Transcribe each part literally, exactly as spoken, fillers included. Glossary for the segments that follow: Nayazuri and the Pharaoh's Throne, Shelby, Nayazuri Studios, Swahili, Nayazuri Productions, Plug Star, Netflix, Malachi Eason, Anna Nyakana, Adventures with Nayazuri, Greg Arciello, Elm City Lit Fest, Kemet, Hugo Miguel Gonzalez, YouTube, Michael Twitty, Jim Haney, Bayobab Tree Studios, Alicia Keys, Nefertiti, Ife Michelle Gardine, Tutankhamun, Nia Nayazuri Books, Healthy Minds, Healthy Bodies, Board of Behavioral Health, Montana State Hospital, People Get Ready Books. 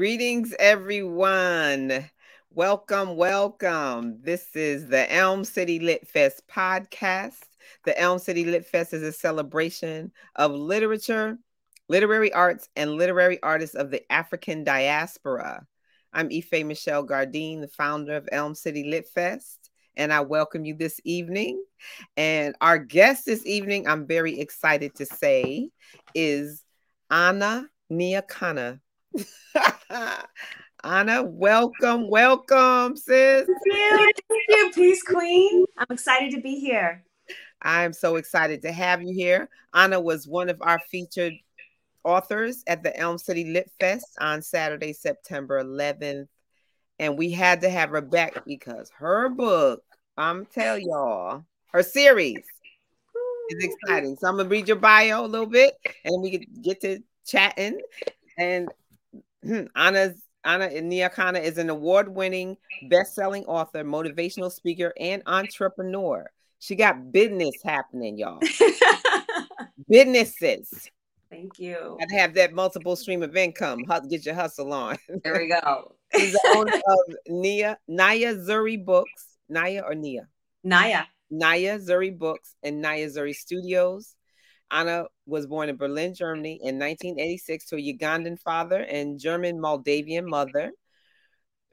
Greetings, everyone. Welcome, welcome. This is the Elm City Lit Fest podcast. The Elm City Lit Fest is a celebration of literature, literary arts, and literary artists of the African diaspora. I'm Ife Michelle Gardine, the founder of Elm City Lit Fest, and I welcome you this evening. And our guest this evening, I'm very excited to say, is Anna Nyakana. Anna, welcome, welcome, sis. Thank you, thank you, peace queen. I'm excited to be here. I'm so excited to have you here. Anna was one of our featured authors at the Elm City Lit Fest on Saturday, September eleventh, and we had to have her back because her book, I'm tell y'all, her series is exciting. So I'm gonna read your bio a little bit, and we could get to chatting. And Anna's, Anna Nyakana is an award-winning, best-selling author, motivational speaker, and entrepreneur. She got business happening, y'all. Businesses. Thank you. Gotta have that multiple stream of income. Get your hustle on. There we go. She's the owner of Nia Nayazuri Books. Nia or Nia? Nia. Nayazuri Books and Nayazuri Studios. Anna was born in Berlin, Germany in nineteen eighty-six to a Ugandan father and German-Moldavian mother.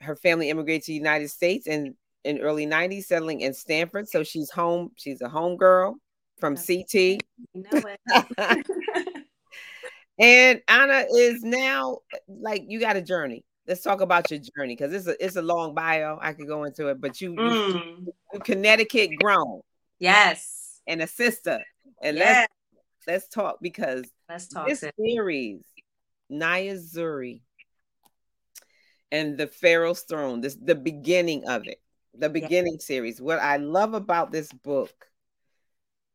Her family immigrated to the United States in in early nineties, settling in Stanford. So she's home. She's a home girl from C T. You know it. And Anna is now, like, you got a journey. Let's talk about your journey because it's a, it's a long bio. I could go into it, but you, mm. you, you Connecticut grown. Yes. And a sister. And yes. Let's Let's talk because Let's talk this it. series, Nayazuri and the Pharaoh's Throne, this the beginning of it, the beginning yeah. series. What I love about this book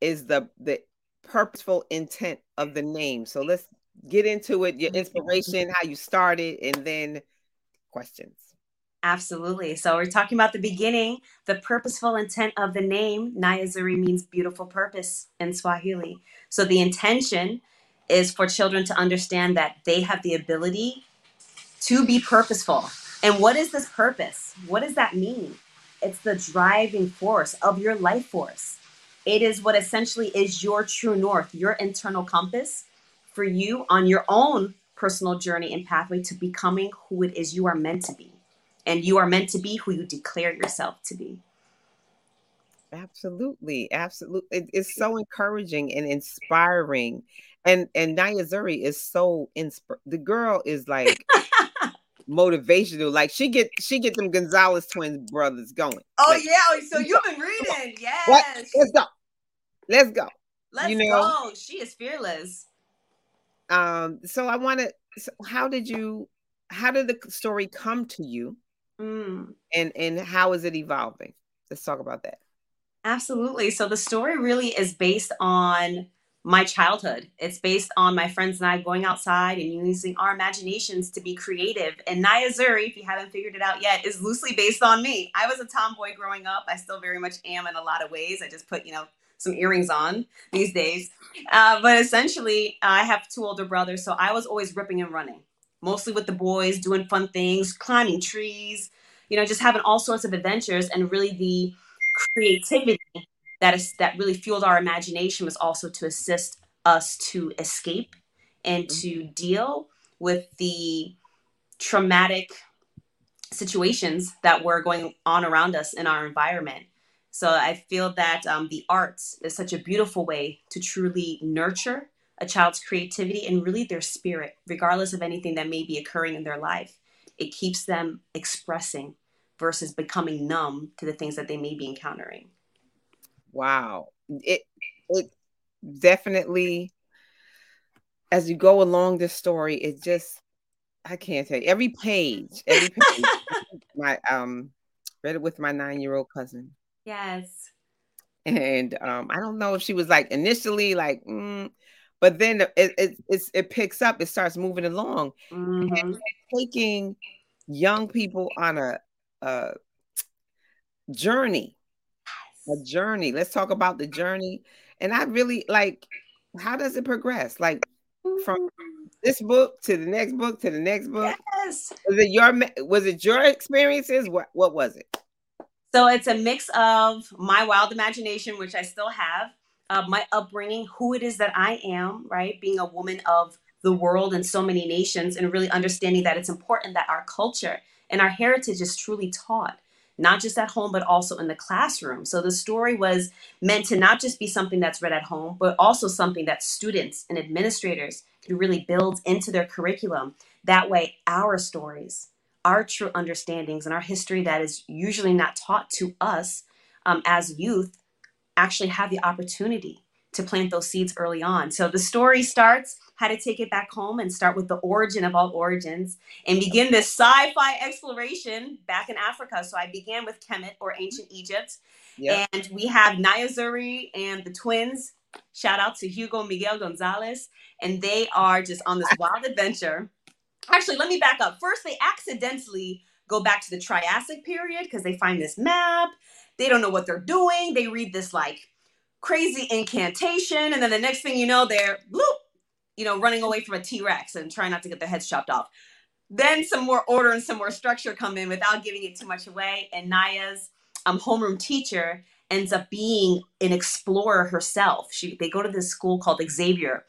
is the, the purposeful intent of the name. So let's get into it, your inspiration, how you started, and then questions. Absolutely. So we're talking about the beginning, the purposeful intent of the name. Nayazuri means beautiful purpose in Swahili. So the intention is for children to understand that they have the ability to be purposeful. And what is this purpose? What does that mean? It's the driving force of your life force. It is what essentially is your true north, your internal compass for you on your own personal journey and pathway to becoming who it is you are meant to be. And you are meant to be who you declare yourself to be. Absolutely. Absolutely. It, it's so encouraging and inspiring. And and Nayazuri is so inspired. The girl is like motivational. Like she get she get them Gonzalez twins brothers going. Oh, like, yeah. So you've been reading. Yes. What? Let's go. Let's go. Let's you know? go. She is fearless. Um. So I want to, so how did you, how did the story come to you? Mm. And and how is it evolving? Let's talk about that. Absolutely. So the story really is based on my childhood. It's based on my friends and I going outside and using our imaginations to be creative. And Nayazuri, if you haven't figured it out yet, is loosely based on me. I was a tomboy growing up. I still very much am in a lot of ways. I just put, you know, some earrings on these days. Uh, but essentially, I have two older brothers. So I was always ripping and running, mostly with the boys, doing fun things, climbing trees, you know, just having all sorts of adventures. And really the creativity that is that really fueled our imagination was also to assist us to escape and mm-hmm. to deal with the traumatic situations that were going on around us in our environment. So I feel that um, the arts is such a beautiful way to truly nurture a child's creativity and really their spirit, regardless of anything that may be occurring in their life. It keeps them expressing versus becoming numb to the things that they may be encountering. Wow. It, it definitely, as you go along this story, it just, I can't tell you, every page, every page, my, um, read it with my nine-year-old cousin. Yes. And um, I don't know if she was like initially like, mm, but then it it, it it picks up. It starts moving along, mm-hmm. and taking young people on a, a journey, a journey. Let's talk about the journey. And I really like, how does it progress? Like, from this book to the next book to the next book? Yes. Was it your, was it your experiences? What, what was it? So it's a mix of my wild imagination, which I still have, uh, my upbringing, who it is that I am, right? Being a woman of the world and so many nations, and really understanding that it's important that our culture and our heritage is truly taught, not just at home, but also in the classroom. So the story was meant to not just be something that's read at home, but also something that students and administrators can really build into their curriculum. That way, our stories, our true understandings, and our history that is usually not taught to us um, as youth actually have the opportunity to plant those seeds early on. So the story starts, how to take it back home and start with the origin of all origins and begin this sci-fi exploration back in Africa. So I began with Kemet, or ancient Egypt. Yep. And we have Nayazuri and the twins. Shout out to Hugo Miguel Gonzalez. And they are just on this wild adventure. Actually, let me back up. First, they accidentally go back to the Triassic period because they find this map. They don't know what they're doing. They read this like crazy incantation. And then the next thing you know, they're bloop, you know, running away from a T-Rex and trying not to get their heads chopped off. Then some more order and some more structure come in without giving it too much away. And Naya's um, homeroom teacher ends up being an explorer herself. She, they go to this school called Xavier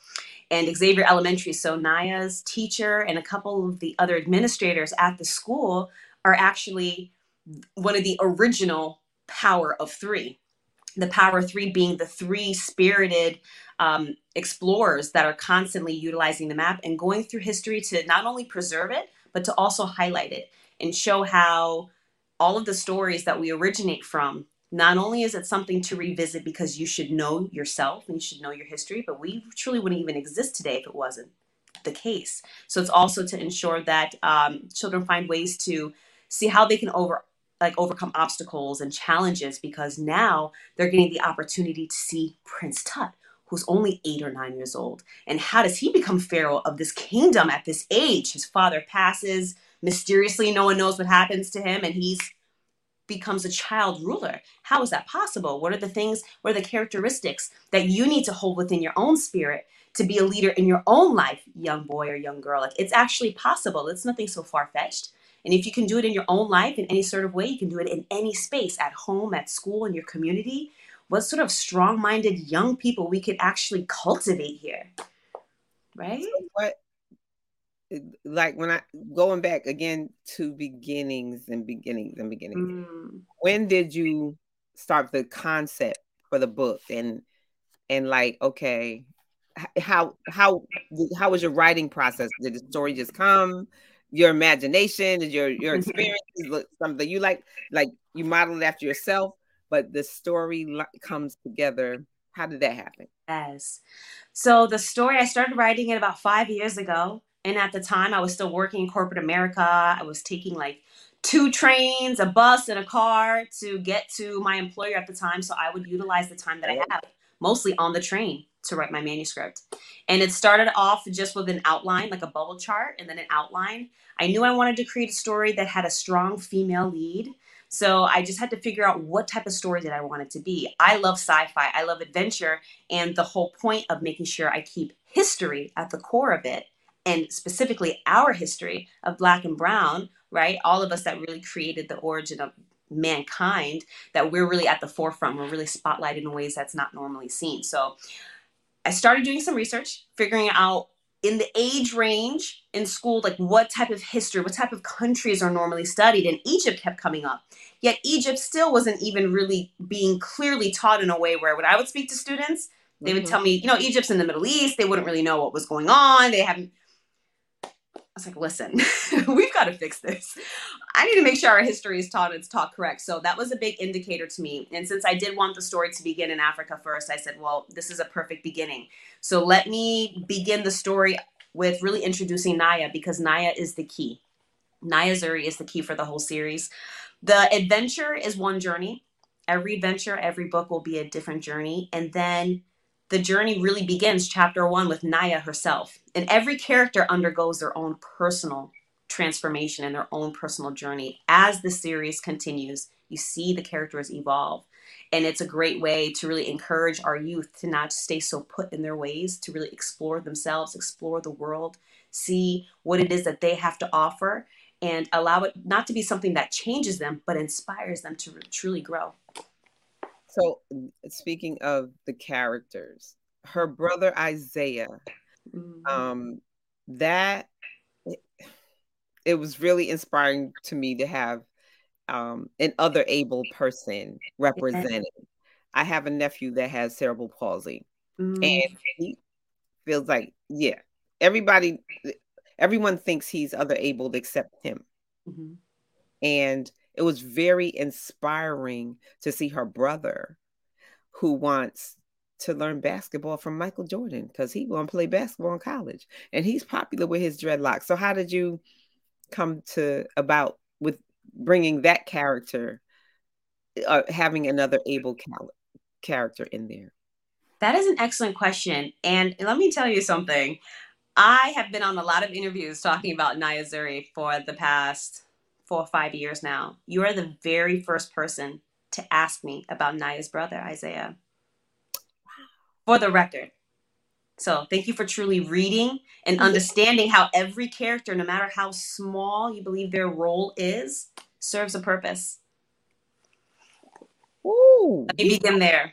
and Xavier Elementary. So Naya's teacher and a couple of the other administrators at the school are actually one of the original Power of Three. The Power of Three being the three spirited um, explorers that are constantly utilizing the map and going through history to not only preserve it, but to also highlight it and show how all of the stories that we originate from, not only is it something to revisit because you should know yourself and you should know your history, but we truly wouldn't even exist today if it wasn't the case. So it's also to ensure that um, children find ways to see how they can over like overcome obstacles and challenges, because now they're getting the opportunity to see Prince Tut, who's only eight or nine years old. And how does he become pharaoh of this kingdom at this age? His father passes mysteriously. No one knows what happens to him. And he's becomes a child ruler. How is that possible? What are the things, what are the characteristics that you need to hold within your own spirit to be a leader in your own life, young boy or young girl? Like, it's actually possible. It's nothing so far-fetched. And if you can do it in your own life in any sort of way, you can do it in any space, at home, at school, in your community. What sort of strong-minded young people we could actually cultivate here, right? So what, like when I, going back again to beginnings and beginnings and beginnings, mm. when did you start the concept for the book? And, and like, okay, how, how, how was your writing process? Did the story just come? Your imagination and your your experiences look something you like, like you modeled after yourself, but the story li- comes together. How did that happen? Yes. So the story, I started writing it about five years ago. And at the time I was still working in corporate America. I was taking like two trains, a bus and a car to get to my employer at the time. So I would utilize the time that I have mostly on the train to write my manuscript. And it started off just with an outline, like a bubble chart and then an outline. I knew I wanted to create a story that had a strong female lead. So I just had to figure out what type of story that I wanted to be. I love sci-fi, I love adventure, and the whole point of making sure I keep history at the core of it, and specifically our history of Black and Brown, right? All of us that really created the origin of mankind, that we're really at the forefront, we're really spotlighted in ways that's not normally seen. So I started doing some research, figuring out in the age range in school, like what type of history, what type of countries are normally studied, and Egypt kept coming up. Yet Egypt still wasn't even really being clearly taught in a way where when I would speak to students, they mm-hmm. would tell me, you know, Egypt's in the Middle East, they wouldn't really know what was going on, they haven't. I was like, listen, we've got to fix this. I need to make sure our history is taught and it's taught correct. So that was a big indicator to me. And since I did want the story to begin in Africa first, I said, well, this is a perfect beginning. So let me begin the story with really introducing Naya, because Naya is the key. Nayazuri is the key for the whole series. The adventure is one journey. Every adventure, every book will be a different journey. And then the journey really begins chapter one with Naya herself, and every character undergoes their own personal transformation and their own personal journey. As the series continues, you see the characters evolve. And it's a great way to really encourage our youth to not stay so put in their ways, to really explore themselves, explore the world, see what it is that they have to offer, and allow it not to be something that changes them, but inspires them to truly grow. So speaking of the characters, her brother Isaiah, mm-hmm. um, that it, it was really inspiring to me to have um, an other able person represented. Yeah. I have a nephew that has cerebral palsy, mm-hmm. and he feels like, yeah, everybody, everyone thinks he's other abled except him. Mm-hmm. And it was very inspiring to see her brother, who wants to learn basketball from Michael Jordan because he wants to play basketball in college, and he's popular with his dreadlocks. So how did you come to about with bringing that character, uh, having another able cal- character in there? That is an excellent question. And let me tell you something. I have been on a lot of interviews talking about Nayazuri for the past four or five years now. You are the very first person to ask me about Naya's brother, Isaiah. For the record. So thank you for truly reading and understanding how every character, no matter how small you believe their role is, serves a purpose. Ooh, let me begin there.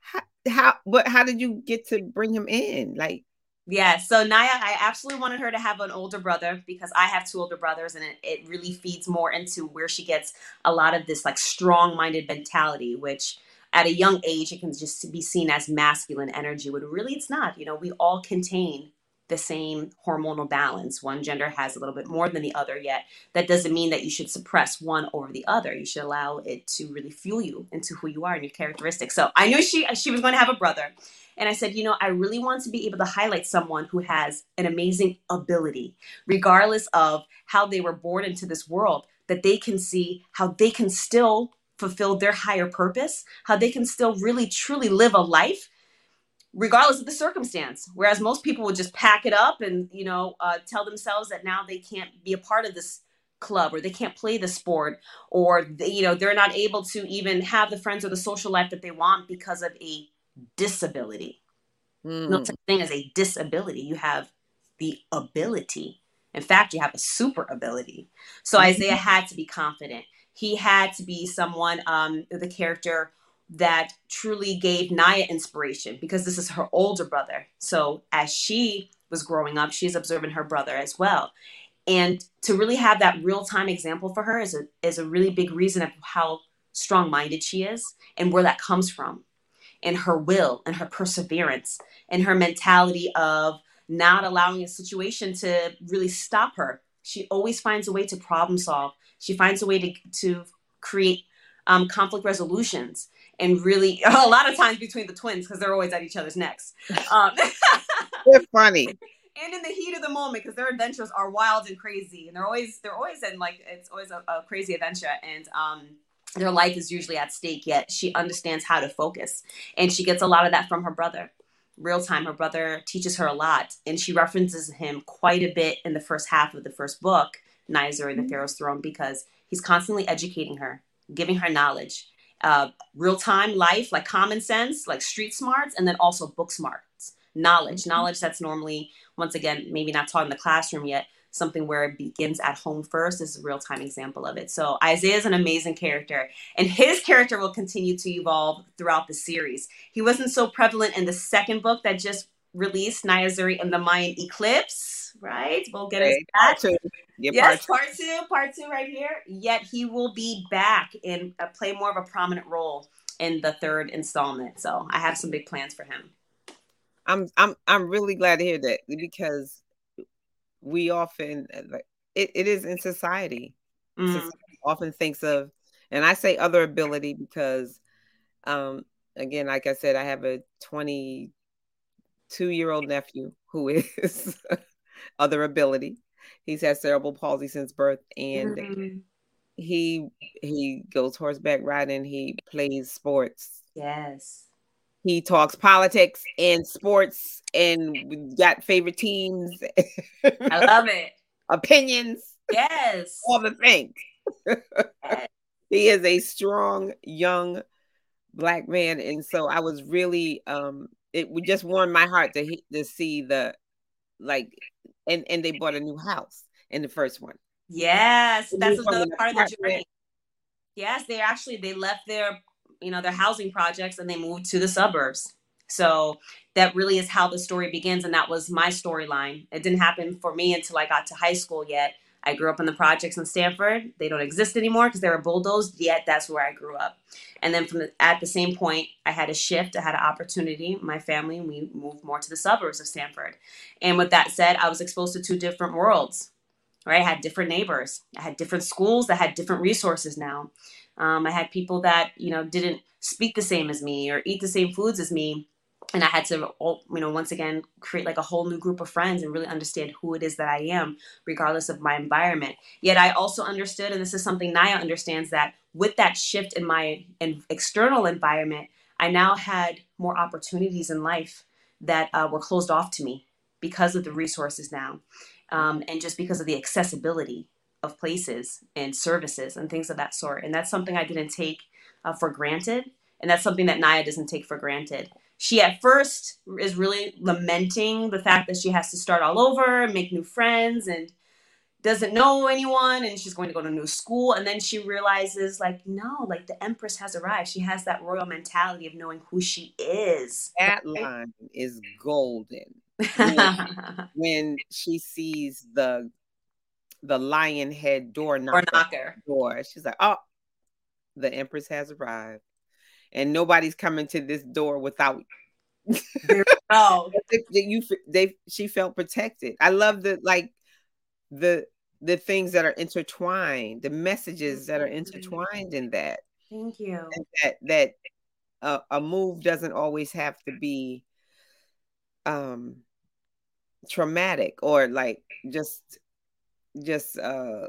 How, how, what, how did you get to bring him in? Like, yeah, so Naya, I absolutely wanted her to have an older brother because I have two older brothers, and it, it really feeds more into where she gets a lot of this like strong-minded mentality, which at a young age, it can just be seen as masculine energy, when really it's not. You know, we all contain the same hormonal balance. One gender has a little bit more than the other, yet that doesn't mean that you should suppress one over the other. You should allow it to really fuel you into who you are and your characteristics. So I knew she she was going to have a brother. And I said, you know, I really want to be able to highlight someone who has an amazing ability, regardless of how they were born into this world, that they can see how they can still fulfill their higher purpose, how they can still really, truly live a life, regardless of the circumstance. Whereas most people would just pack it up and, you know, uh, tell themselves that now they can't be a part of this club, or they can't play the sport, or, they, you know, they're not able to even have the friends or the social life that they want because of a disability. Mm. No such thing as a disability. You have the ability. In fact, you have a super ability. So mm-hmm. Isaiah had to be confident. He had to be someone, um, the character that truly gave Naya inspiration, because this is her older brother. So as she was growing up, she's observing her brother as well. And to really have that real-time example for her is a, is a really big reason of how strong-minded she is and where that comes from, and her will and her perseverance and her mentality of not allowing a situation to really stop her. She always finds a way to problem solve. She finds a way to, to create um, conflict resolutions, and really a lot of times between the twins, because they're always at each other's necks. Um, they're funny. And in the heat of the moment, because their adventures are wild and crazy, and they're always, they're always in like, it's always a, a crazy adventure. And um, their life is usually at stake, yet she understands how to focus. And she gets a lot of that from her brother. Real time, her brother teaches her a lot. And she references him quite a bit in the first half of the first book, Nayazuri and the Pharaoh's Throne, because he's constantly educating her, giving her knowledge, uh, real-time life, like common sense, like street smarts, and then also book smarts, knowledge, mm-hmm. knowledge that's normally, once again, maybe not taught in the classroom yet, something where it begins at home first. This is a real-time example of it. So Isaiah is an amazing character, and his character will continue to evolve throughout the series. He wasn't so prevalent in the second book that just released, Nayazuri and the Mayan Eclipse, right? We'll get okay. us back. Yeah, yes, part two. part two, part two right here. Yet he will be back and uh, play more of a prominent role in the third installment. So I have some big plans for him. I'm I'm I'm really glad to hear that, because we often, like, it, it is in society. Mm. Society often thinks of, and I say other ability because, um, again, like I said, I have a twenty-two-year-old nephew who is other ability. He's had cerebral palsy since birth, and mm-hmm. he he goes horseback riding. He plays sports. Yes. He talks politics and sports, and we got favorite teams. I love it. Opinions. Yes. All the things. Yes. He is a strong, young Black man. And so I was really, um, it just warmed my heart to to see the, like, and, and they bought a new house in the first one. Yes, that's another part of the journey. Yes, they actually, they left their, you know, their housing projects and they moved to the suburbs. So that really is how the story begins. And that was my storyline. It didn't happen for me until I got to high school yet. I grew up in the projects in Stanford. They don't exist anymore because they were bulldozed, yet that's where I grew up. And then from the, at the same point, I had a shift. I had an opportunity. My family, we moved more to the suburbs of Stanford. And with that said, I was exposed to two different worlds, right? I had different neighbors. I had different schools that had different resources now. Um, I had people that, you know, didn't speak the same as me or eat the same foods as me. And I had to, you know, once again, create like a whole new group of friends and really understand who it is that I am, regardless of my environment. Yet I also understood, and this is something Nia understands, that with that shift in my in external environment, I now had more opportunities in life that uh, were closed off to me because of the resources now, um, and just because of the accessibility of places and services and things of that sort. And that's something I didn't take uh, for granted. And that's something that Nia doesn't take for granted. She at first is really lamenting the fact that she has to start all over and make new friends and doesn't know anyone. And she's going to go to a new school. And then she realizes, like, no, like the Empress has arrived. She has that royal mentality of knowing who she is. That line is golden. When, when she sees the the lion head door knocker, knocker. Door, she's like, oh, the Empress has arrived. And nobody's coming to this door without you. Oh. you they she felt protected. I love the like the the things that are intertwined, the messages that are intertwined in that. Thank you. And that that uh, a move doesn't always have to be um traumatic or like just just uh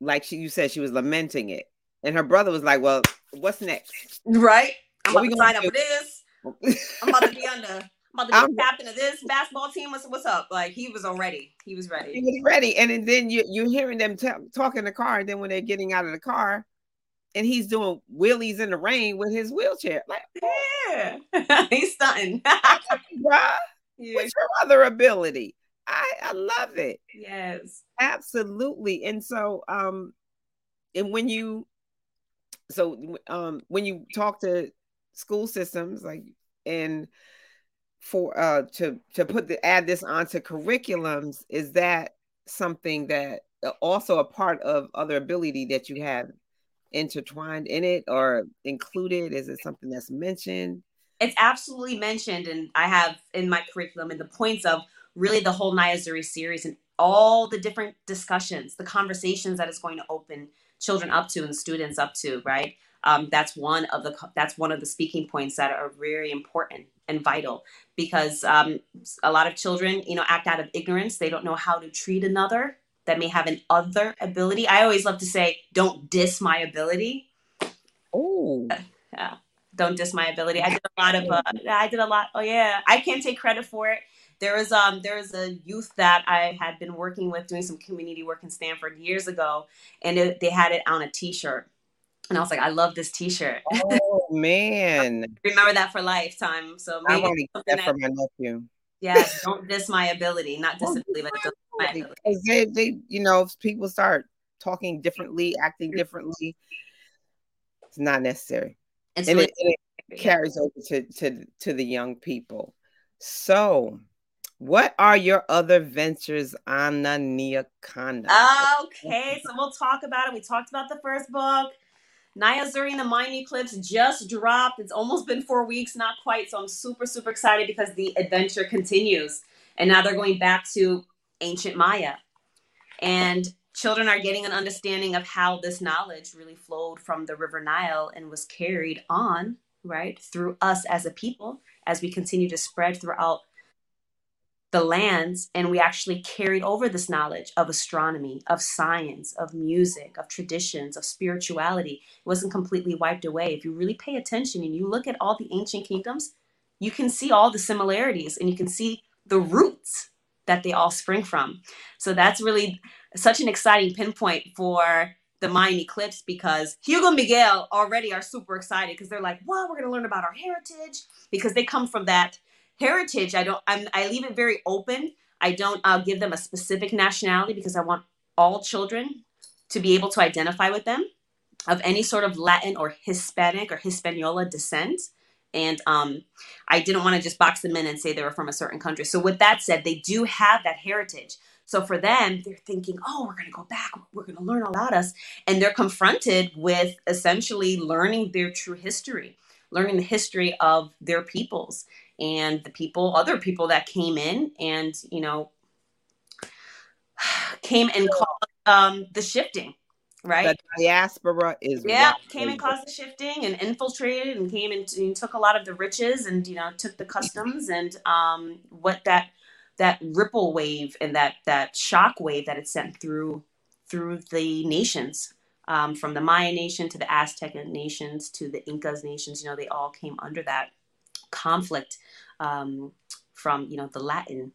like she you said she was lamenting it. And her brother was like, well, what's next? Right? I'm what about to sign up for this. I'm about to be under, I'm about to be I'm, captain of this basketball team. What's, what's up? Like, he was already, he was ready. He was ready. And then you, you're hearing them t- talk in the car. And then when they're getting out of the car, and he's doing wheelies in the rain with his wheelchair. Like, yeah. He's stunting. Bruh, yeah. What's your other ability? I, I love it. Yes. Absolutely. And so, um, and when you, So um, when you talk to school systems, like, and for uh, to to put the add this onto curriculums, is that something that also a part of other ability that you have intertwined in it or included? Is it something that's mentioned? It's absolutely mentioned, and I have in my curriculum and the points of really the whole Nayazuri series and all the different discussions, the conversations that it's going to open children up to and students up to, right? Um, that's one of the that's one of the speaking points that are very important and vital because um, a lot of children, you know, act out of ignorance. They don't know how to treat another that may have an other ability. I always love to say, "Don't diss my ability." Oh, yeah, don't diss my ability. I did a lot of uh, I did a lot. Oh yeah, I can't take credit for it. There is um there is a youth that I had been working with doing some community work in Stanford years ago, and it, they had it on a T-shirt, and I was like, I love this T-shirt. Oh man, remember that for lifetime. So maybe I want to get that for my nephew. Yeah, don't diss my ability, not disability, but don't diss my ability. Because they, they, you know, if people start talking differently, acting differently, it's not necessary, it's and really it, necessary. It carries over to to to the young people. So. What are your other ventures, Anna Nyakana? Okay, so we'll talk about it. We talked about the first book, Nayazuri and the Mayan Eclipse, just dropped. It's almost been four weeks, not quite. So I'm super, super excited because the adventure continues. And now they're going back to ancient Maya. And children are getting an understanding of how this knowledge really flowed from the River Nile and was carried on, right, through us as a people as we continue to spread throughout the lands, and we actually carried over this knowledge of astronomy, of science, of music, of traditions, of spirituality. It wasn't completely wiped away. If you really pay attention and you look at all the ancient kingdoms, you can see all the similarities and you can see the roots that they all spring from. So that's really such an exciting pinpoint for the Mayan Eclipse, because Hugo and Miguel already are super excited because they're like, well, we're going to learn about our heritage, because they come from that heritage. I don't, I'm, I leave it very open. I don't uh, give them a specific nationality because I want all children to be able to identify with them of any sort of Latin or Hispanic or Hispaniola descent. And um, I didn't want to just box them in and say they were from a certain country. So with that said, they do have that heritage. So for them, they're thinking, oh, we're going to go back. We're going to learn about us. And they're confronted with essentially learning their true history, learning the history of their peoples and the people, other people that came in and, you know, came and caused um, the shifting. Right. The diaspora is. Yeah. Came and caused the shifting and infiltrated and came and, and took a lot of the riches and, you know, took the customs and um, what that that ripple wave and that that shock wave that it sent through through the nations, um, from the Maya nation to the Aztec nations to the Incas nations. You know, they all came under that conflict um, from, you know, the Latin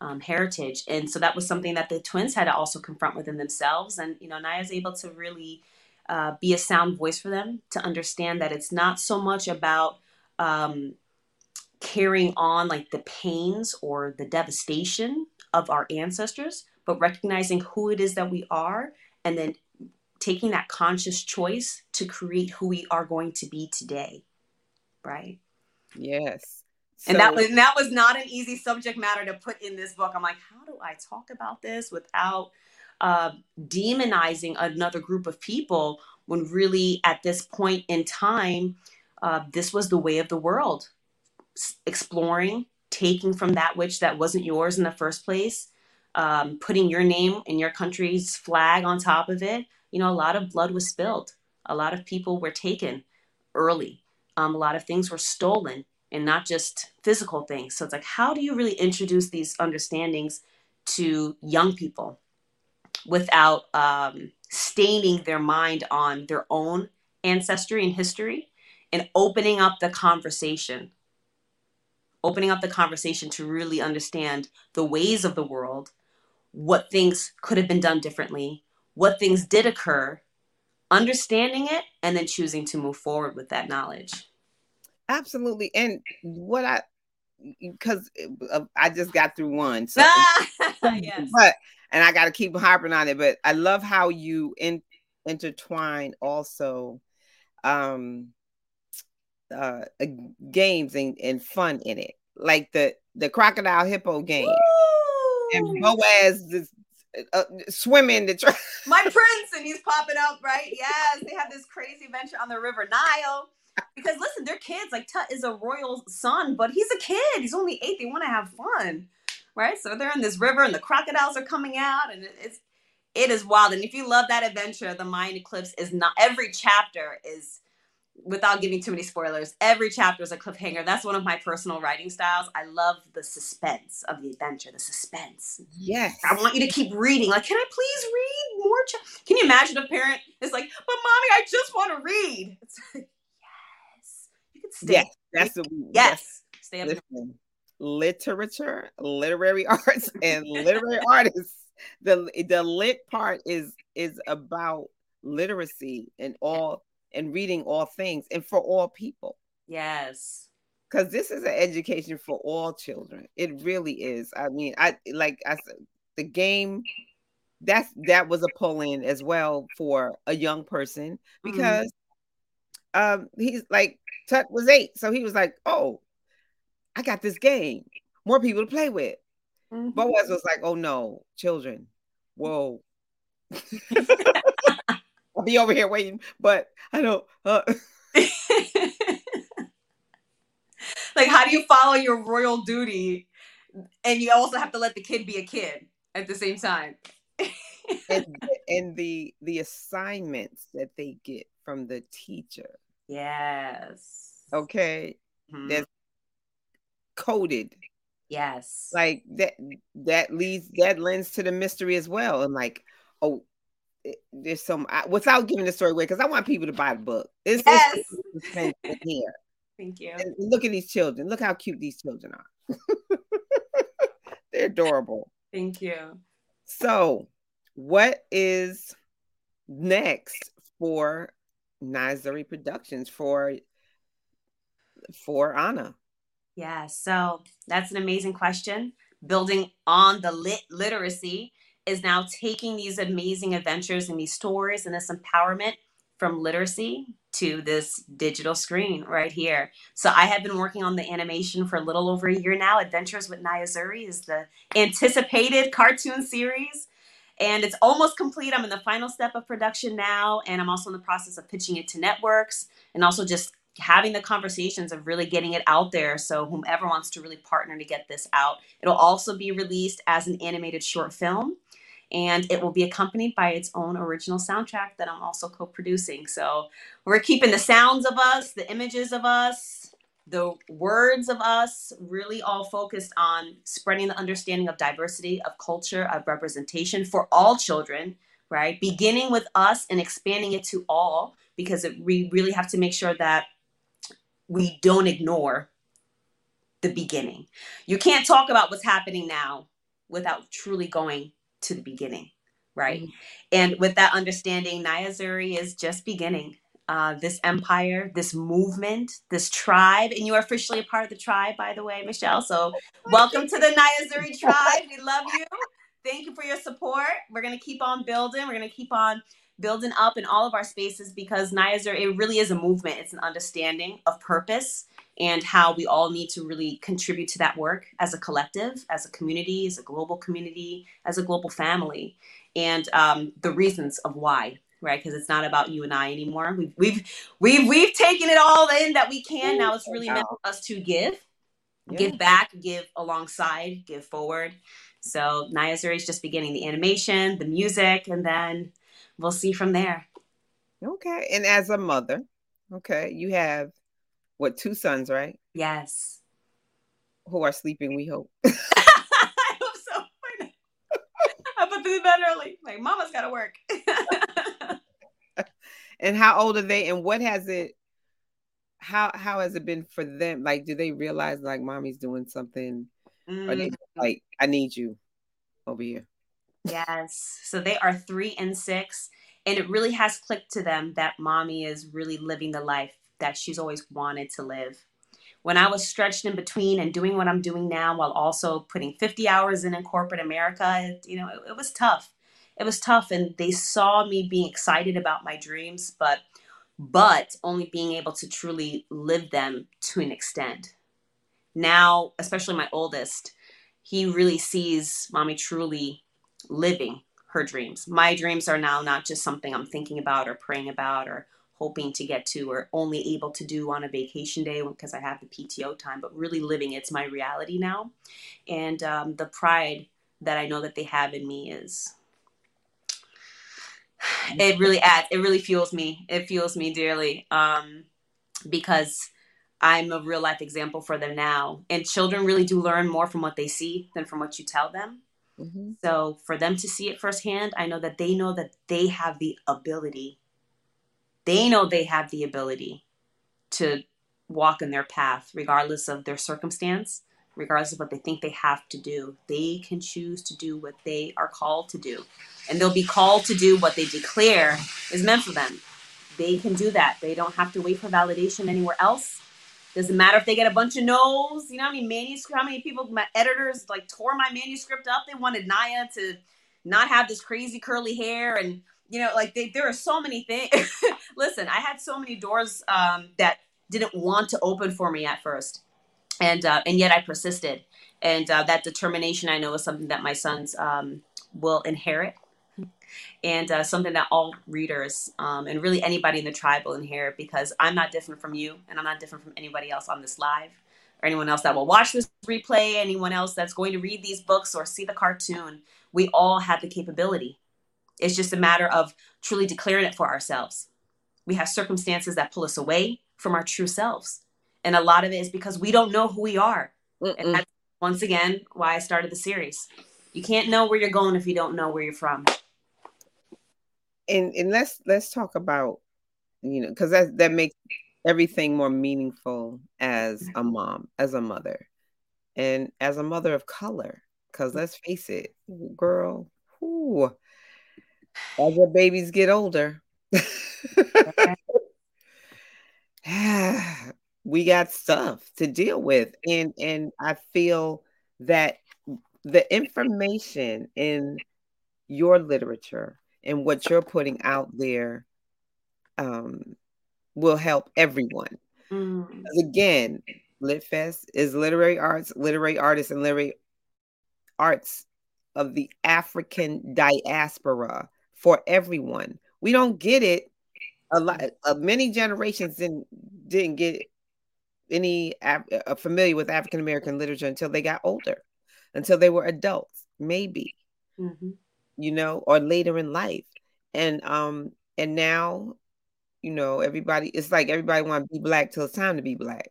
Um, heritage. And so that was something that the twins had to also confront within themselves. And, you know, Naya's able to really uh, be a sound voice for them to understand that it's not so much about um, carrying on like the pains or the devastation of our ancestors, but recognizing who it is that we are and then taking that conscious choice to create who we are going to be today. Right? Yes. So, and that was and that was not an easy subject matter to put in this book. I'm like, how do I talk about this without uh, demonizing another group of people when really at this point in time, uh, this was the way of the world. S- exploring, taking from that which that wasn't yours in the first place, um, putting your name and your country's flag on top of it. You know, a lot of blood was spilled. A lot of people were taken early. Um, a lot of things were stolen. And not just physical things. So it's like, how do you really introduce these understandings to young people without um, staining their mind on their own ancestry and history and opening up the conversation, opening up the conversation to really understand the ways of the world, what things could have been done differently, what things did occur, understanding it, and then choosing to move forward with that knowledge. Absolutely. And what I, because I just got through one, so, yes. but, and I got to keep harping on it, but I love how you in, intertwine also um, uh, games and, and fun in it. Like the, the crocodile hippo game. Woo! And Boaz is uh, swimming the trail. My prince, and he's popping up, right? Yes. They have this crazy adventure on the River Nile. Because listen, they're kids. Like Tut is a royal son, but he's a kid. He's only eight. They want to have fun, right? So they're in this river, and the crocodiles are coming out, and it's it is wild. And if you love that adventure, the Mayan Eclipse is not. Every chapter is, without giving too many spoilers, every chapter is a cliffhanger. That's one of my personal writing styles. I love the suspense of the adventure, the suspense. Yes, I want you to keep reading. Like, can I please read more? Ch- Can you imagine a parent is like, "But mommy, I just want to read." It's like, Stay yes, that's a, yes. That's, Stay up listen, literature, literary arts, and literary artists. The the lit part is is about literacy and all and reading all things and for all people. Yes, because this is an education for all children. It really is. I mean, I like I said, the game. That's that was a pull in as well for a young person because. Mm. Um, he's like Tut was eight, so he was like, "Oh, I got this game, more people to play with." Mm-hmm. Boaz was like, "Oh no, children, whoa, I'll be over here waiting, but I don't." Uh. Like, how do you follow your royal duty, and you also have to let the kid be a kid at the same time? and, and the the assignments that they get from the teacher. Yes. Okay. Mm-hmm. That's coded. Yes. Like that that leads that lends to the mystery as well. And like, oh, it, there's some I, without giving the story away, because I want people to buy the book. It's, yes. It's, it's in here. Thank you. And look at these children. Look how cute these children are. They're adorable. Thank you. So, what is next for Nayazuri Productions for for Anna? Yeah, so that's an amazing question. Building on the lit literacy is now taking these amazing adventures and these stories and this empowerment from literacy to this digital screen right here. So I have been working on the animation for a little over a year now. Adventures with Nayazuri is the anticipated cartoon series, and it's almost complete. I'm in the final step of production now, and I'm also in the process of pitching it to networks and also just having the conversations of really getting it out there. So whomever wants to really partner to get this out, it'll also be released as an animated short film, and it will be accompanied by its own original soundtrack that I'm also co-producing. So we're keeping the sounds of us, the images of us, the words of us, really all focused on spreading the understanding of diversity, of culture, of representation for all children, right? Beginning with us and expanding it to all, because it, we really have to make sure that we don't ignore the beginning. You can't talk about what's happening now without truly going to the beginning, right? Mm-hmm. And with that understanding, Nayazuri is just beginning. Uh, this empire, this movement, this tribe, and you are officially a part of the tribe, by the way, Michelle. So welcome to the Nayazuri tribe. We love you. Thank you for your support. We're going to keep on building. We're going to keep on building up in all of our spaces, because Nayazuri, it really is a movement. It's an understanding of purpose and how we all need to really contribute to that work as a collective, as a community, as a global community, as a global family, and um, the reasons of why, right? Because it's not about you and I anymore. We've, we've, we've, we've taken it all in that we can. Now it's really meant for us to give, yeah. give back, give alongside, give forward. So Nayazuri is just beginning, the animation, the music, and then we'll see from there. Okay. And as a mother, okay, you have, what, two sons, right? Yes. Who are sleeping, we hope. I hope so. I put them to bed early. Like, mama's got to work. And how old are they? And what has it, how how has it been for them? Like, do they realize, like, mommy's doing something? Mm. Or they like, I need you over here? Yes. So they are three and six, and it really has clicked to them that mommy is really living the life that she's always wanted to live. When I was stretched in between and doing what I'm doing now while also putting fifty hours in in corporate America, you know, it, it was tough. It was tough. And they saw me being excited about my dreams, but, but only being able to truly live them to an extent. Now, especially my oldest, he really sees mommy truly living her dreams. My dreams are now not just something I'm thinking about or praying about or hoping to get to or only able to do on a vacation day because I have the P T O time, but really living, it's my reality now. And um, the pride that I know that they have in me is, it really adds, it really fuels me. It fuels me dearly um, because I'm a real life example for them now. And children really do learn more from what they see than from what you tell them. Mm-hmm. So for them to see it firsthand, I know that they know that they have the ability. They know they have the ability to walk in their path, regardless of their circumstance, regardless of what they think they have to do. They can choose to do what they are called to do. And they'll be called to do what they declare is meant for them. They can do that. They don't have to wait for validation anywhere else. Doesn't matter if they get a bunch of no's. You know how many manuscript, how many people, my editors like tore my manuscript up. They wanted Nia to not have this crazy curly hair. And, you know, like they, there are so many things. Listen, I had so many doors um, that didn't want to open for me at first. And, uh, and yet I persisted. And uh, that determination, I know, is something that my sons um, will inherit. And uh, something that all readers um, and really anybody in the tribe will inherit, because I'm not different from you and I'm not different from anybody else on this live or anyone else that will watch this replay, anyone else that's going to read these books or see the cartoon. We all have the capability. It's just a matter of truly declaring it for ourselves. We have circumstances that pull us away from our true selves. And a lot of it is because we don't know who we are. Mm-mm. And that's, once again, why I started the series. You can't know where you're going if you don't know where you're from. And, and let's let's talk about, you know, because that that makes everything more meaningful as a mom, as a mother, and as a mother of color. Because let's face it, girl, whoo, As your babies get older. We got stuff to deal with. And, and I feel that the information in your literature and what you're putting out there um, will help everyone. Mm. Again, Lit Fest is literary arts, literary artists, and literary arts of the African diaspora for everyone. We don't get it. A lot, uh, many generations didn't didn't get any Af- uh, familiar with African American literature until they got older, until they were adults, maybe, mm-hmm. you know, or later in life. And um, and now, you know, everybody. It's like everybody want to be black till it's time to be black.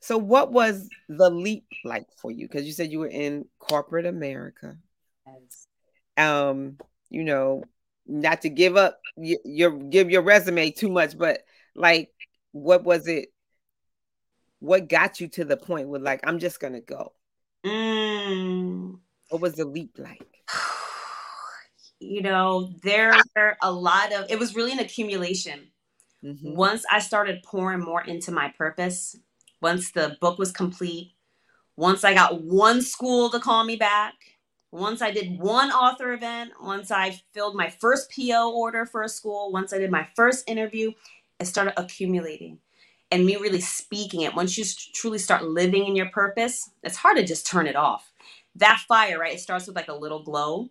So, what was the leap like for you? Because you said you were in corporate America. Yes. Um, you know, not to give up your, your give your resume too much, but like, what was it? What got you to the point where like, I'm just gonna go? Mm. What was the leap like? You know, there were a lot of, it was really an accumulation. Mm-hmm. Once I started pouring more into my purpose, once the book was complete, once I got one school to call me back, once I did one author event, once I filled my first P O order for a school, once I did my first interview, it started accumulating. And me really speaking it, once you truly start living in your purpose, it's hard to just turn it off. That fire, right? It starts with like a little glow,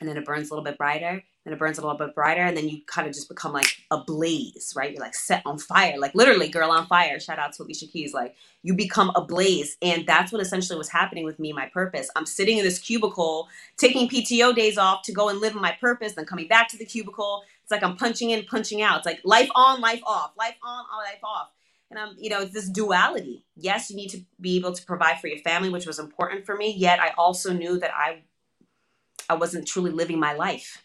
and then it burns a little bit brighter, and it burns a little bit brighter, and then you kind of just become like a blaze, right? You're like set on fire, like literally Girl on Fire. Shout out to Alicia Keys. Like you become a blaze, and that's what essentially was happening with me, my purpose. I'm sitting in this cubicle, taking P T O days off to go and live my purpose, then coming back to the cubicle. It's like I'm punching in, punching out. It's like life on, life off, life on, life off. And I'm, you know, it's this duality. Yes, you need to be able to provide for your family, which was important for me. Yet I also knew that I I wasn't truly living my life.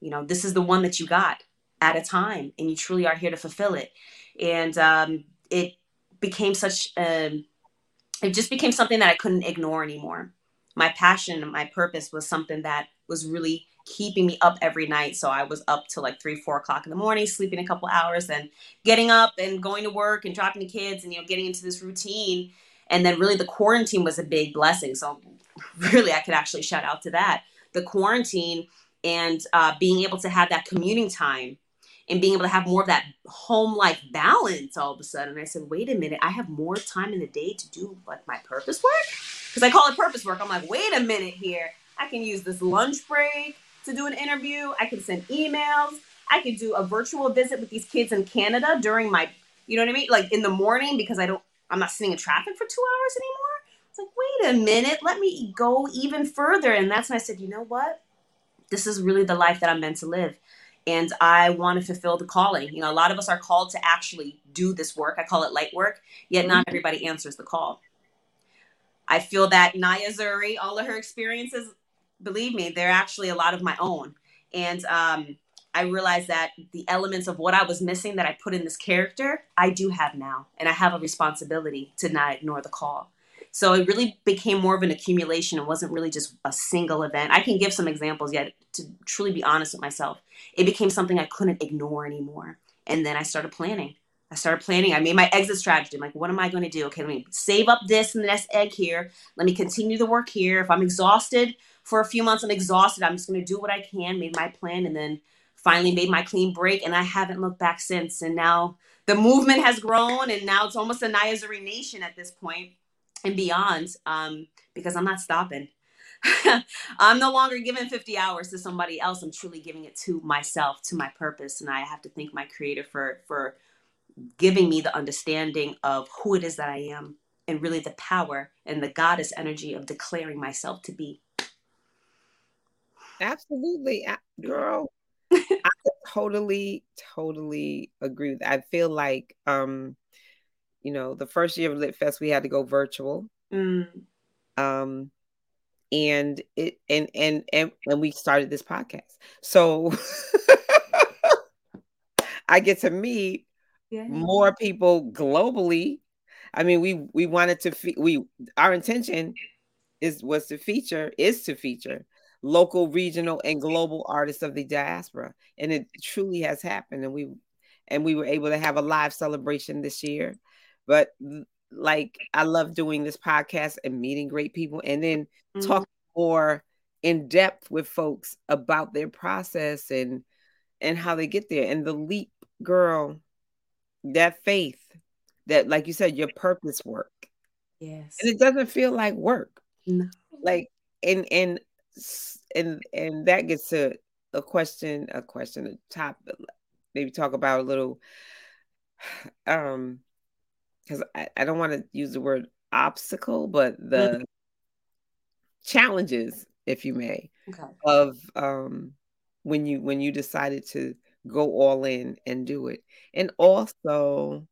You know, this is the one that you got at a time, and you truly are here to fulfill it. And um, it became such, um, it just became something that I couldn't ignore anymore. My passion and my purpose was something that was really keeping me up every night. So I was up till like three, four o'clock in the morning, sleeping a couple hours and getting up and going to work and dropping the kids and, you know, getting into this routine. And then really the quarantine was a big blessing. So really I could actually shout out to that. The quarantine and uh, being able to have that commuting time and being able to have more of that home life balance all of a sudden. And I said, wait a minute, I have more time in the day to do like my purpose work. Cause I call it purpose work. I'm like, wait a minute here. I can use this lunch break to do an interview. I can send emails. I can do a virtual visit with these kids in Canada during my, you know what I mean? Like in the morning, because I don't, I'm not sitting in traffic for two hours anymore. Like, wait a minute, let me go even further. And that's when I said, you know what? This is really the life that I'm meant to live. And I want to fulfill the calling. You know, a lot of us are called to actually do this work. I call it light work, yet not everybody answers the call. I feel that Nayazuri, all of her experiences, believe me, they're actually a lot of my own. And um, I realized that the elements of what I was missing that I put in this character, I do have now. And I have a responsibility to not ignore the call. So it really became more of an accumulation. It wasn't really just a single event. I can give some examples, yet to truly be honest with myself, it became something I couldn't ignore anymore. And then I started planning. I started planning. I made my exit strategy. I'm like, what am I going to do? Okay, let me save up this and the next egg here. Let me continue the work here. If I'm exhausted for a few months, I'm exhausted. I'm just going to do what I can, made my plan, and then finally made my clean break. And I haven't looked back since. And now the movement has grown, and now it's almost a Nayazuri nation at this point. And beyond, um, because I'm not stopping. I'm no longer giving fifty hours to somebody else. I'm truly giving it to myself, to my purpose. And I have to thank my creator for, for giving me the understanding of who it is that I am and really the power and the goddess energy of declaring myself to be. Absolutely. I, girl, I totally, totally agree with that. I feel like, um, you know, the first year of Lit Fest, we had to go virtual. Mm. Um, and it and, and and and we started this podcast. So I get to meet yeah. more people globally. I mean, we we wanted to fe- we our intention is was to feature is to feature local, regional, and global artists of the diaspora. And it truly has happened. And we and we were able to have a live celebration this year. But like, I love doing this podcast and meeting great people, and then mm-hmm. talking more in depth with folks about their process and and how they get there. And the leap, girl, that faith, that, like you said, your purpose work. Yes. And it doesn't feel like work. No. Like, and and and and that gets to a question, a question, a topic. Maybe talk about a little, um, because I, I don't want to use the word obstacle, but the challenges, if you may, okay. of um when you when you decided to go all in and do it. And also,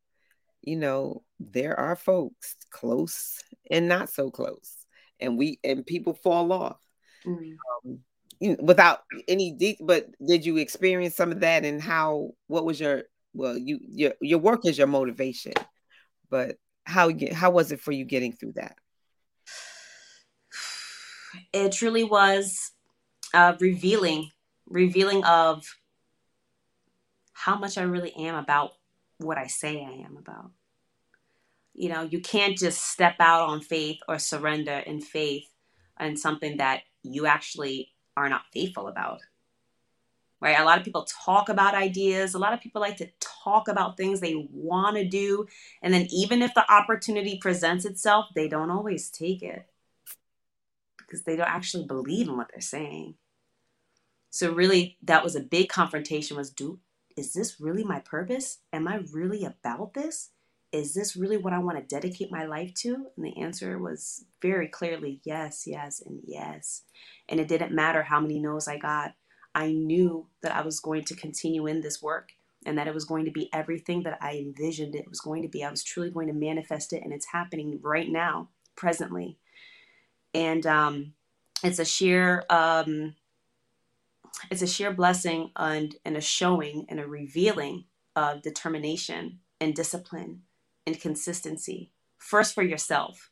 you know, there are folks close and not so close, and we and people fall off mm-hmm. um, you know, without any deep. But did you experience some of that, and how? What was your well? You your your work is your motivation, but how how was it for you getting through that? It truly was uh, revealing, revealing of how much I really am about what I say I am about. You know, you can't just step out on faith or surrender in faith on something that you actually are not faithful about, right? A lot of people talk about ideas. A lot of people like to talk about things they want to do. And then even if the opportunity presents itself, they don't always take it because they don't actually believe in what they're saying. So really, that was a big confrontation was, do, is this really my purpose? Am I really about this? Is this really what I want to dedicate my life to? And the answer was very clearly yes, yes, and yes. And it didn't matter how many no's I got. I knew that I was going to continue in this work and that it was going to be everything that I envisioned it was going to be. I was truly going to manifest it, and it's happening right now, presently. And um, it's a sheer um, it's a sheer blessing and, and a showing and a revealing of determination and discipline and consistency, first for yourself,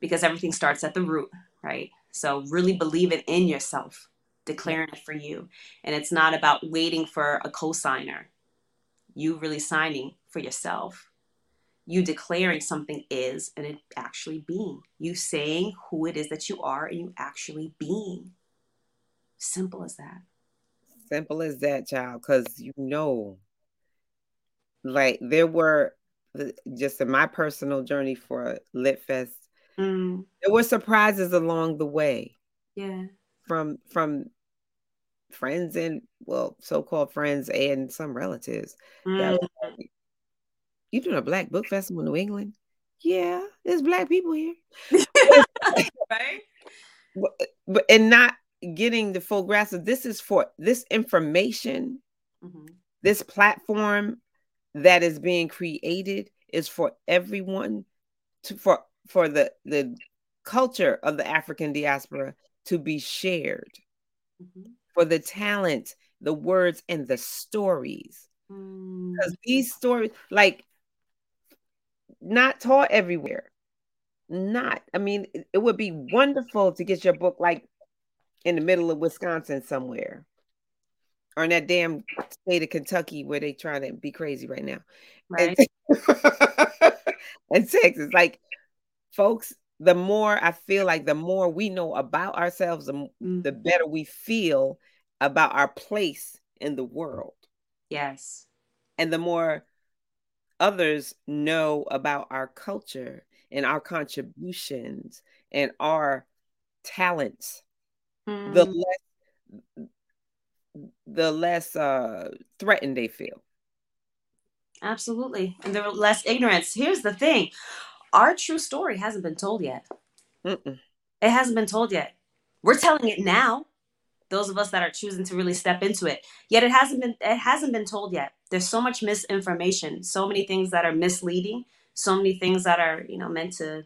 because everything starts at the root, right? So really believe it in yourself, declaring it for you. And it's not about waiting for a co-signer. You really signing for yourself. You declaring something is and it actually being. You saying who it is that you are and you actually being. Simple as that. Simple as that, child, because you know, like there were, just in my personal journey for Lit Fest, mm. there were surprises along the way. Yeah. From from friends and well, so-called friends and some relatives. Mm. That was like, you doing a Black Book Festival in New England? Yeah, there's Black people here, right? But and not getting the full grasp of this is for this information, mm-hmm. this platform that is being created is for everyone, to, for for the, the culture of the African diaspora to be shared, mm-hmm. for the talent, the words, and the stories. Mm. Because these stories, like, not taught everywhere. Not, I mean, it, it would be wonderful to get your book, like, in the middle of Wisconsin somewhere. Or in that damn state of Kentucky where they trying to be crazy right now. Right. And, and Texas. Like, folks, the more I feel like the more we know about ourselves, the, mm-hmm. the better we feel about our place in the world. Yes. And the more others know about our culture and our contributions and our talents, mm-hmm. the less... the less uh, threatened they feel. Absolutely. And the less ignorance. Here's the thing. Our true story hasn't been told yet. Mm-mm. It hasn't been told yet. We're telling it now. Those of us that are choosing to really step into it. Yet it hasn't been, it hasn't been told yet. There's so much misinformation, so many things that are misleading, so many things that are, you know, meant to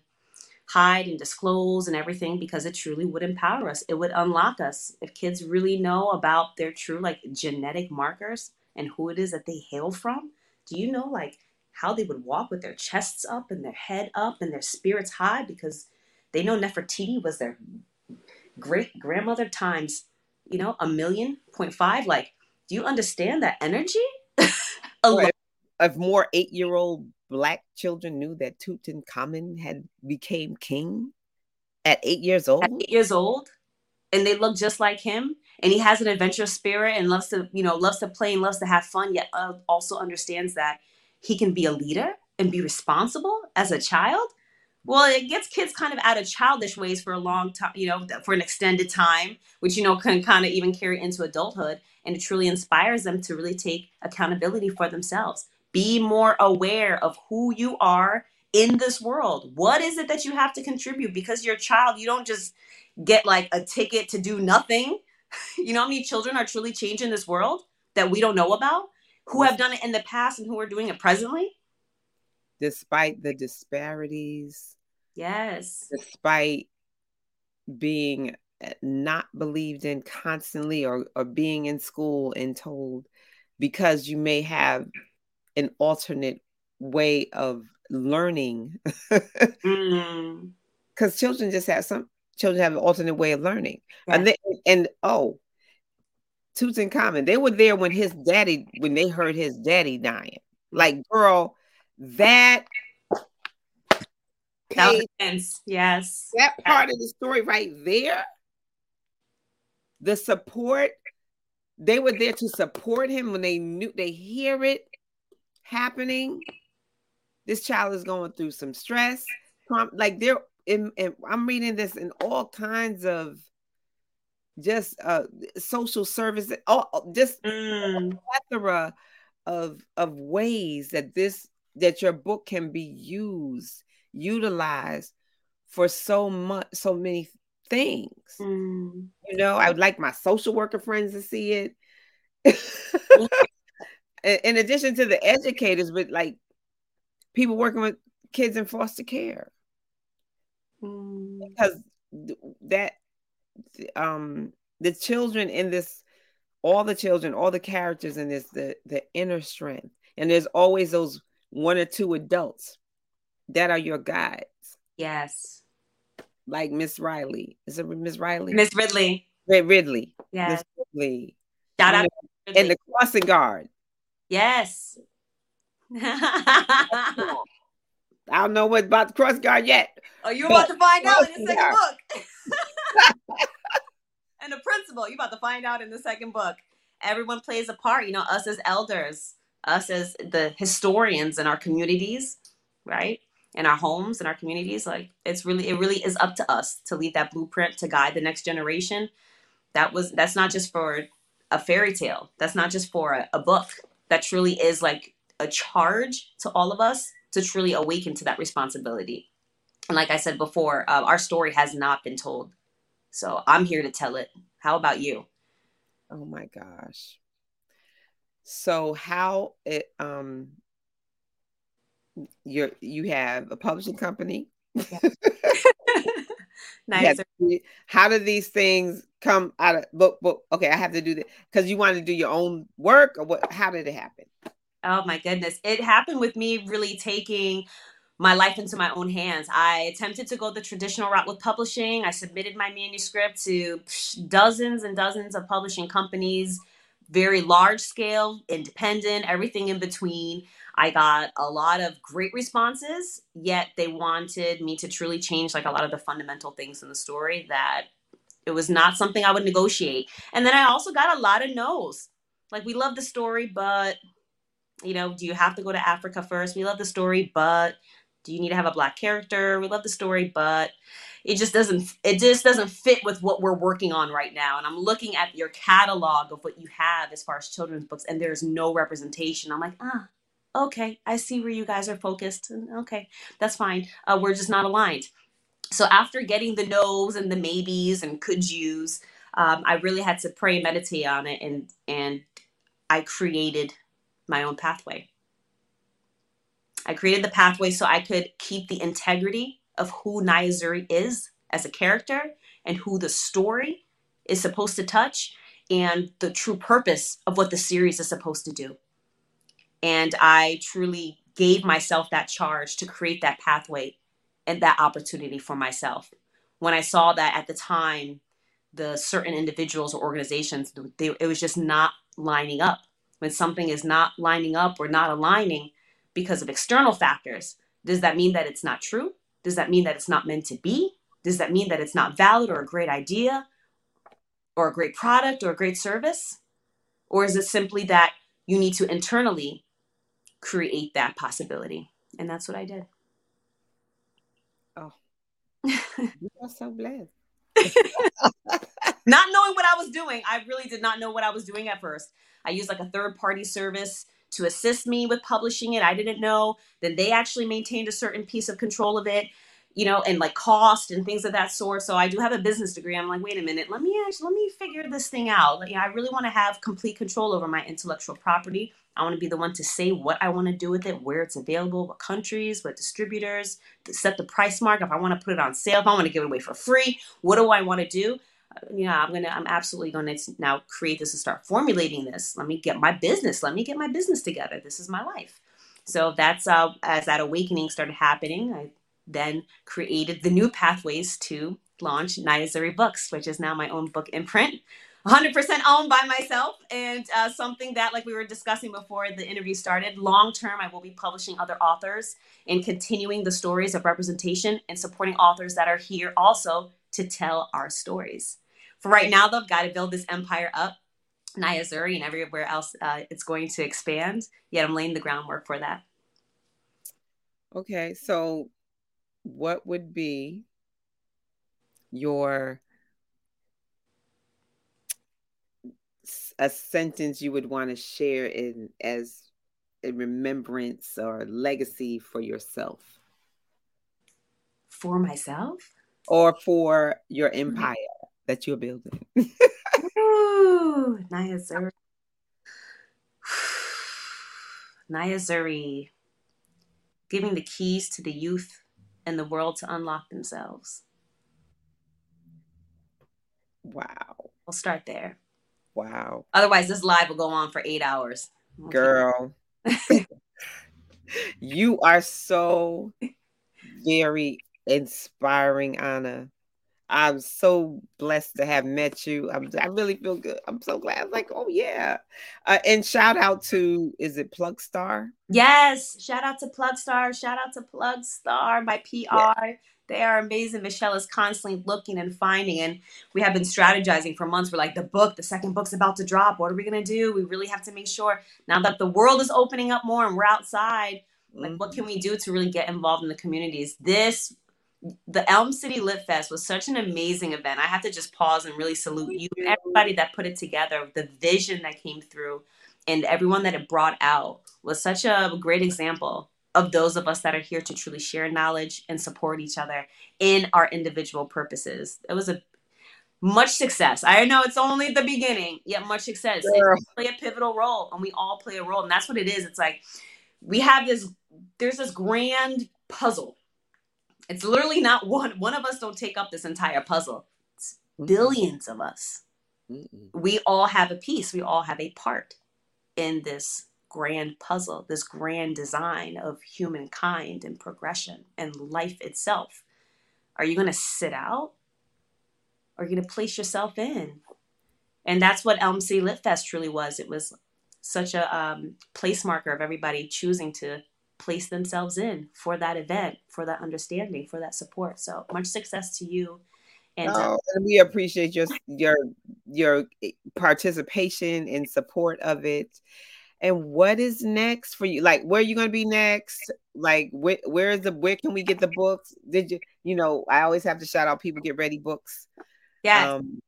hide and disclose and everything, because it truly would empower us. It would unlock us. If kids really know about their true, like, genetic markers and who it is that they hail from, do you know, like, how they would walk with their chests up and their head up and their spirits high because they know Nefertiti was their great grandmother times, you know, a million point five. Like, do you understand that energy? Well, if more eight-year-old Black children knew that Tutankhamun had became king at eight years old. At eight years old, and they look just like him, and he has an adventurous spirit and loves to, you know, loves to play and loves to have fun, yet uh, also understands that he can be a leader and be responsible as a child. Well, it gets kids kind of out of childish ways for a long time, you know, for an extended time, which, you know, can kind of even carry into adulthood. And it truly inspires them to really take accountability for themselves. Be more aware of who you are in this world. What is it that you have to contribute? Because you're a child, you don't just get like a ticket to do nothing. You know how many children are truly changing this world that we don't know about, who have done it in the past and who are doing it presently? Despite the disparities. Yes. Despite being not believed in constantly, or, or being in school and told because you may have an alternate way of learning. Because mm. children just have some children have an alternate way of learning. Yeah. And, they, and oh, Tutankhamun, they were there when his daddy, when they heard his daddy dying. Like, girl, That, that page, sense. Yes. That part yes. of the story right there. The support, they were there to support him when they knew, they hear it happening. This child is going through some stress. Like they're in, in I'm reading this in all kinds of just uh social service, all just mm. a plethora of of ways that this that your book can be used, utilized for so much, so many things. Mm. You know, I would like my social worker friends to see it. In addition to the educators, but like people working with kids in foster care, mm. because that um, the children in this, all the children, all the characters in this, the the inner strength, and there's always those one or two adults that are your guides. Yes. Like Miss Riley. Is it Miss Riley? Miss Ridley. Ridley. Yes. Miss Ridley. Shout out. And, and the crossing guard. Yes. I don't know what about the crossing guard yet. Oh, you're about to find out in the second book. And the principal, you're about to find out in the second book. Everyone plays a part. You know, us as elders, us as the historians in our communities, right? In our homes, in our communities, like it's really, it really is up to us to leave that blueprint to guide the next generation. That was, that's not just for a fairy tale. That's not just for a, a book. That truly is like a charge to all of us to truly awaken to that responsibility. And like I said before, uh, our story has not been told. So I'm here to tell it. How about you? Oh my gosh. So how it um you you have a publishing company? Yeah. Nice. Yeah. How do these things come out of? But, but okay, I have to do that because you wanted to do your own work, or what? How did it happen? Oh my goodness, it happened with me really taking my life into my own hands. I attempted to go the traditional route with publishing. I submitted my manuscript to dozens and dozens of publishing companies. Very large scale, independent, everything in between. I got a lot of great responses, yet they wanted me to truly change like a lot of the fundamental things in the story that it was not something I would negotiate. And then I also got a lot of no's. Like, we love the story, but, you know, do you have to go to Africa first? We love the story, but do you need to have a Black character? We love the story, but it just doesn't, it just doesn't fit with what we're working on right now. And I'm looking at your catalog of what you have as far as children's books, and there's no representation. I'm like, ah, okay, I see where you guys are focused. And okay, that's fine. Uh, we're just not aligned. So after getting the no's and the maybes and could yous, um, I really had to pray and meditate on it. And, and I created my own pathway. I created the pathway so I could keep the integrity of who Nayazuri is as a character and who the story is supposed to touch and the true purpose of what the series is supposed to do. And I truly gave myself that charge to create that pathway and that opportunity for myself. When I saw that at the time, the certain individuals or organizations, they, it was just not lining up. When something is not lining up or not aligning because of external factors, does that mean that it's not true? Does that mean that it's not meant to be? Does that mean that it's not valid or a great idea or a great product or a great service? Or is it simply that you need to internally create that possibility? And that's what I did. Oh, you are so blessed. Not knowing what I was doing. I really did not know what I was doing at first. I used like a third party service to assist me with publishing it. I didn't know. Then they actually maintained a certain piece of control of it, you know, and like cost and things of that sort. So I do have a business degree. I'm like, wait a minute, let me actually, let me figure this thing out. Like, you know, I really want to have complete control over my intellectual property. I want to be the one to say what I want to do with it, where it's available, what countries, what distributors, set the price mark. If I want to put it on sale, if I want to give it away for free, what do I want to do? You know, I'm going to, I'm absolutely going to now create this and start formulating this. Let me get my business. Let me get my business together. This is my life. So that's uh, as that awakening started happening, I then created the new pathways to launch Nayazuri Books, which is now my own book imprint, one hundred percent owned by myself. And uh, something that, like we were discussing before the interview started, long-term, I will be publishing other authors and continuing the stories of representation and supporting authors that are here also to tell our stories. For right now, though, I've got to build this empire up, Nayazuri, and everywhere else uh, it's going to expand. Yet I'm laying the groundwork for that. Okay, so what would be your a sentence you would want to share in as a remembrance or legacy for yourself? For myself? Or for your empire that you're building? Ooh, Nayazuri. Nayazuri, giving the keys to the youth and the world to unlock themselves. Wow. We'll start there. Wow. Otherwise, this live will go on for eight hours. Okay. Girl, you are so very inspiring, Anna. I'm so blessed to have met you. I'm, I really feel good. I'm so glad. I'm like, oh, yeah. Uh, and shout out to, is it Plug Star? Yes. Shout out to Plug Star. Shout out to Plug Star, my P R. Yeah. They are amazing. Michelle is constantly looking and finding. And we have been strategizing for months. We're like, the book, the second book's about to drop. What are we going to do? We really have to make sure now that the world is opening up more and we're outside, like, mm-hmm. what can we do to really get involved in the communities? This The Elm City Lit Fest was such an amazing event. I have to just pause and really salute you, everybody that put it together, the vision that came through, and everyone that it brought out was such a great example of those of us that are here to truly share knowledge and support each other in our individual purposes. It was a much success. I know it's only the beginning, yet much success. Sure. Play a pivotal role, and we all play a role, and that's what it is. It's like we have this. There's this grand puzzle. It's literally not one. One of us don't take up this entire puzzle. It's billions of us. Mm-mm. We all have a piece. We all have a part in this grand puzzle, this grand design of humankind and progression and life itself. Are you going to sit out? Or are you going to place yourself in? And that's what Elm City Lit Fest truly was. It was such a um, place marker of everybody choosing to place themselves in for that event, for that understanding, for that support. So much success to you. And, oh, and we appreciate your, your, your participation and support of it. And what is next for you? Like, where are you going to be next? Like, where, where is the, where can we get the books? Did you, you know, I always have to shout out People Get Ready Books. Yeah. Um,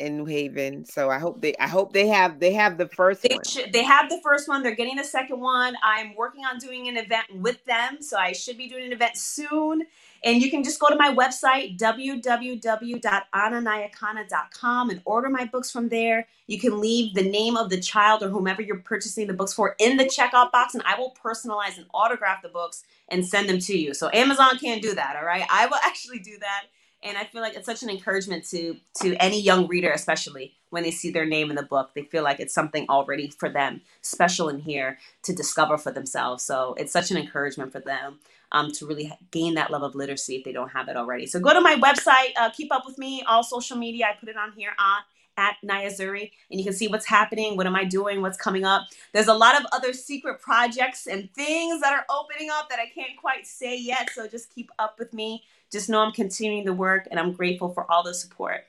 in New Haven. So I hope they I hope they have they have the first they one. Should, they have the first one. They're getting the second one. I'm working on doing an event with them. So I should be doing an event soon. And you can just go to my website, w w w dot anna nyakana dot com, and order my books from there. You can leave the name of the child or whomever you're purchasing the books for in the checkout box, and I will personalize and autograph the books and send them to you. So Amazon can't do that, all right? I will actually do that. And I feel like it's such an encouragement to to any young reader, especially when they see their name in the book. They feel like it's something already for them, special in here to discover for themselves. So it's such an encouragement for them um, to really gain that level of literacy if they don't have it already. So go to my website, uh, keep up with me, all social media. I put it on here on at Nayazuri, and you can see what's happening, what am I doing, what's coming up. There's a lot of other secret projects and things that are opening up that I can't quite say yet, so just keep up with me. Just know I'm continuing the work, and I'm grateful for all the support.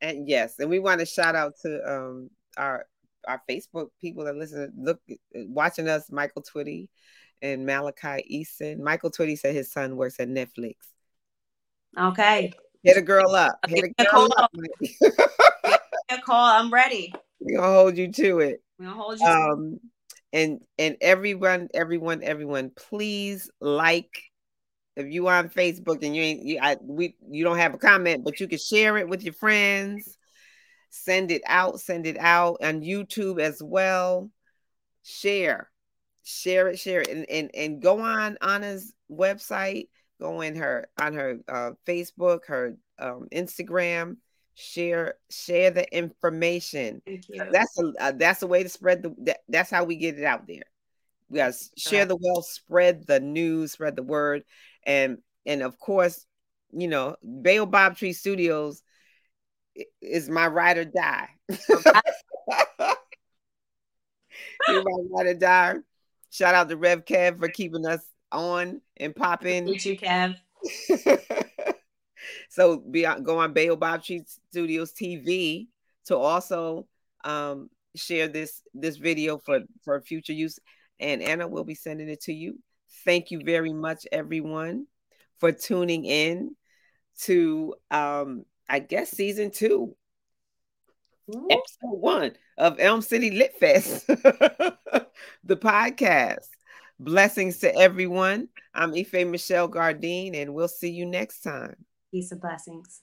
And yes, and we want to shout out to um, our our Facebook people that listen, look, watching us, Michael Twitty and Malachi Eason. Michael Twitty said his son works at Netflix. Okay. Hit a girl up. Hit a girl up. A call. I'm ready. We're gonna hold you to it. We're gonna hold you. Um, and and everyone, everyone, everyone, please like. If you on Facebook and you ain't, you, I, we, you don't have a comment, but you can share it with your friends. Send it out. Send it out on YouTube as well. Share, share it, share it, and and and go on Anna's website. Go in her on her uh, Facebook, her um, Instagram. Share share the information. Thank you. That's a uh, that's a way to spread the. That, that's how we get it out there. We gotta share the wealth, spread the news, spread the word, and and of course, you know, Bayobab Tree Studios is my ride or die. You're my ride or die. Shout out to Rev Kev for keeping us on and pop in. Thank you, Kev. So be on, go on Bayobab Tree Studios T V to also um, share this this video for, for future use. And Anna will be sending it to you. Thank you very much, everyone, for tuning in to, um, I guess, season two, Ooh. episode one of Elm City Lit Fest, the podcast. Blessings to everyone. I'm Ife Michelle Gardine, and we'll see you next time. Peace and blessings.